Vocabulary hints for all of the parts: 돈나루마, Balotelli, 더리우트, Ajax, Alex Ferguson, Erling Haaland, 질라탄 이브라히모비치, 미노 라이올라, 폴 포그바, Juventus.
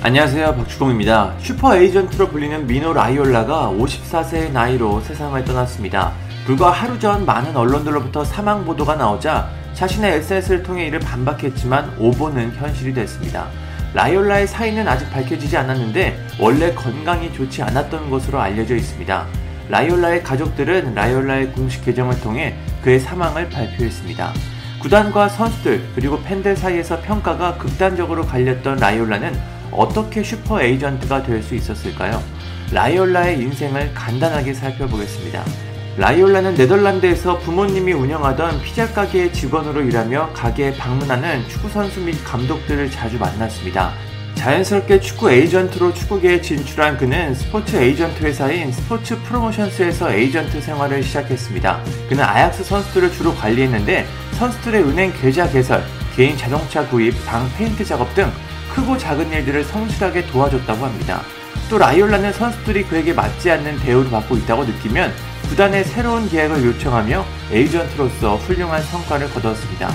안녕하세요, 박주공입니다. 슈퍼 에이전트로 불리는 미노 라이올라가 54세의 나이로 세상을 떠났습니다. 불과 하루 전 많은 언론들로부터 사망 보도가 나오자 자신의 SNS를 통해 이를 반박했지만 오보는 현실이 됐습니다. 라이올라의 사인은 아직 밝혀지지 않았는데 원래 건강이 좋지 않았던 것으로 알려져 있습니다. 라이올라의 가족들은 라이올라의 공식 계정을 통해 그의 사망을 발표했습니다. 구단과 선수들 그리고 팬들 사이에서 평가가 극단적으로 갈렸던 라이올라는 어떻게 슈퍼 에이전트가 될 수 있었을까요? 라이올라의 인생을 간단하게 살펴보겠습니다. 라이올라는 네덜란드에서 부모님이 운영하던 피자 가게의 직원으로 일하며 가게에 방문하는 축구선수 및 감독들을 자주 만났습니다. 자연스럽게 축구 에이전트로 축구계에 진출한 그는 스포츠 에이전트 회사인 스포츠 프로모션스에서 에이전트 생활을 시작했습니다. 그는 아약스 선수들을 주로 관리했는데 선수들의 은행 계좌 개설, 개인 자동차 구입, 방 페인트 작업 등 크고 작은 일들을 성실하게 도와줬다고 합니다. 또 라이올라는 선수들이 그에게 맞지 않는 대우를 받고 있다고 느끼면 구단에 새로운 계약을 요청하며 에이전트로서 훌륭한 성과를 거뒀습니다.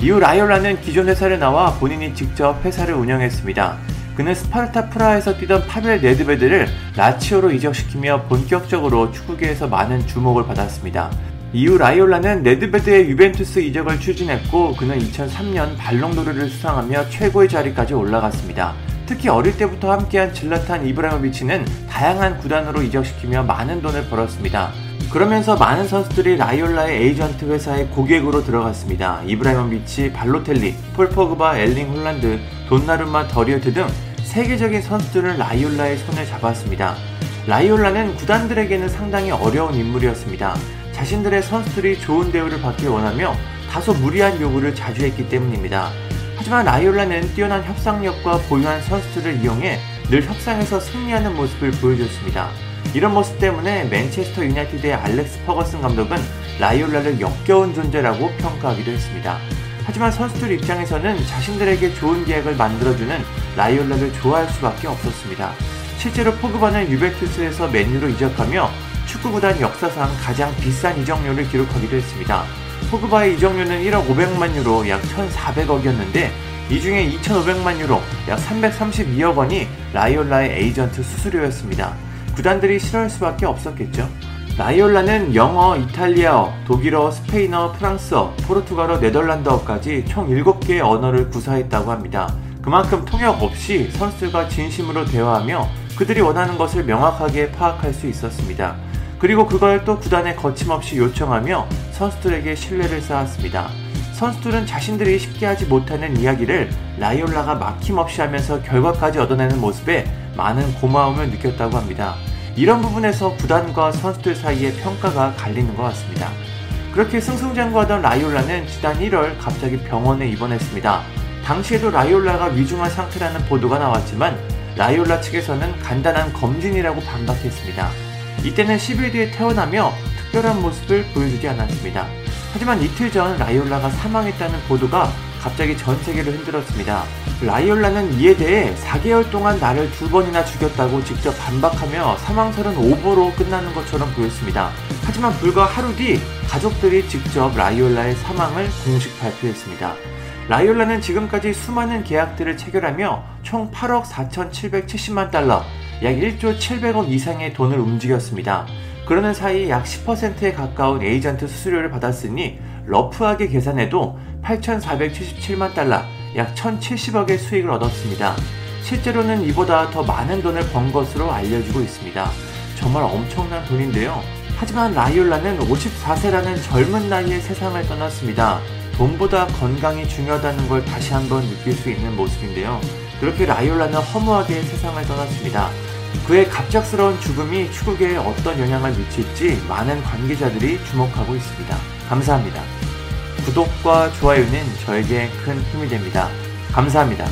이후 라이올라는 기존 회사를 나와 본인이 직접 회사를 운영했습니다. 그는 스파르타 프라하에서 뛰던 파벨 네드베드를 라치오로 이적시키며 본격적으로 축구계에서 많은 주목을 받았습니다. 이후 라이올라는 네드베드의 유벤투스 이적을 추진했고 그는 2003년 발롱도르를 수상하며 최고의 자리까지 올라갔습니다. 특히 어릴 때부터 함께한 질라탄 이브라히모비치는 다양한 구단으로 이적시키며 많은 돈을 벌었습니다. 그러면서 많은 선수들이 라이올라의 에이전트 회사의 고객으로 들어갔습니다. 이브라히모비치, 발로텔리, 폴 포그바, 엘링 홀란드, 돈나루마, 더리우트 등 세계적인 선수들은 라이올라의 손을 잡았습니다. 라이올라는 구단들에게는 상당히 어려운 인물이었습니다. 자신들의 선수들이 좋은 대우를 받길 원하며 다소 무리한 요구를 자주 했기 때문입니다. 하지만 라이올라는 뛰어난 협상력과 보유한 선수들을 이용해 늘 협상에서 승리하는 모습을 보여줬습니다. 이런 모습 때문에 맨체스터 유나이티드의 알렉스 퍼거슨 감독은 라이올라를 역겨운 존재라고 평가하기도 했습니다. 하지만 선수들 입장에서는 자신들에게 좋은 계획을 만들어주는 라이올라를 좋아할 수밖에 없었습니다. 실제로 포그바는 유벤투스에서 맨유로 이적하며 축구구단 역사상 가장 비싼 이적료를 기록하기도 했습니다. 포그바의 이적료는 1억 500만 유로 약 1,400억이었는데 이 중에 2,500만 유로 약 332억 원이 라이올라의 에이전트 수수료였습니다. 구단들이 싫어할 수밖에 없었겠죠. 라이올라는 영어, 이탈리아어, 독일어, 스페인어, 프랑스어, 포르투갈어, 네덜란드어까지 총 7개의 언어를 구사했다고 합니다. 그만큼 통역 없이 선수들과 진심으로 대화하며 그들이 원하는 것을 명확하게 파악할 수 있었습니다. 그리고 그걸 또 구단에 거침없이 요청하며 선수들에게 신뢰를 쌓았습니다. 선수들은 자신들이 쉽게 하지 못하는 이야기를 라이올라가 막힘없이 하면서 결과까지 얻어내는 모습에 많은 고마움을 느꼈다고 합니다. 이런 부분에서 구단과 선수들 사이의 평가가 갈리는 것 같습니다. 그렇게 승승장구하던 라이올라는 지난 1월 갑자기 병원에 입원했습니다. 당시에도 라이올라가 위중한 상태라는 보도가 나왔지만 라이올라 측에서는 간단한 검진이라고 반박했습니다. 이때는 10일 뒤에 퇴원하며 특별한 모습을 보여주지 않았습니다. 하지만 이틀 전 라이올라가 사망했다는 보도가 갑자기 전 세계를 흔들었습니다. 라이올라는 이에 대해 4개월 동안 나를 2번이나 죽였다고 직접 반박하며 사망설은 오보로 끝나는 것처럼 보였습니다. 하지만 불과 하루 뒤 가족들이 직접 라이올라의 사망을 공식 발표했습니다. 라이올라는 지금까지 수많은 계약들을 체결하며 총 8억 4,770만 달러 약 1조 700억 이상의 돈을 움직였습니다. 그러는 사이 약 10%에 가까운 에이전트 수수료를 받았으니 러프하게 계산해도 8,477만 달러, 약 1,070억의 수익을 얻었습니다. 실제로는 이보다 더 많은 돈을 번 것으로 알려지고 있습니다. 정말 엄청난 돈인데요. 하지만 라이올라는 54세라는 젊은 나이에 세상을 떠났습니다. 돈보다 건강이 중요하다는 걸 다시 한번 느낄 수 있는 모습인데요. 그렇게 라이올라는 허무하게 세상을 떠났습니다. 그의 갑작스러운 죽음이 축구계에 어떤 영향을 미칠지 많은 관계자들이 주목하고 있습니다. 감사합니다. 구독과 좋아요는 저에게 큰 힘이 됩니다. 감사합니다.